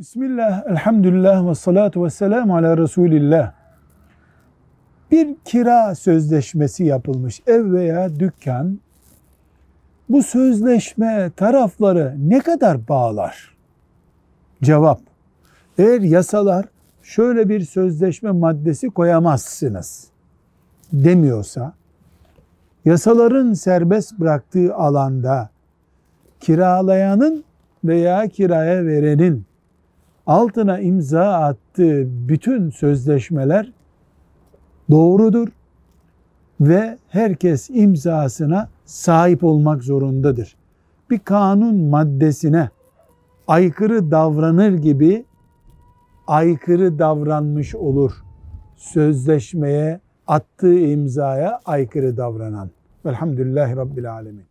Bismillah, elhamdülillah ve salatu ve selamu ala Resulillah. Bir kira sözleşmesi yapılmış ev veya dükkan. Bu sözleşme tarafları ne kadar bağlar? Cevap: eğer yasalar şöyle bir sözleşme maddesi koyamazsınız demiyorsa, yasaların serbest bıraktığı alanda kiralayanın veya kiraya verenin altına imza attığı bütün sözleşmeler doğrudur ve herkes imzasına sahip olmak zorundadır. Bir kanun maddesine aykırı davranır gibi aykırı davranmış olur sözleşmeye attığı imzaya aykırı davranan. Velhamdülillahi Rabbil Alemin.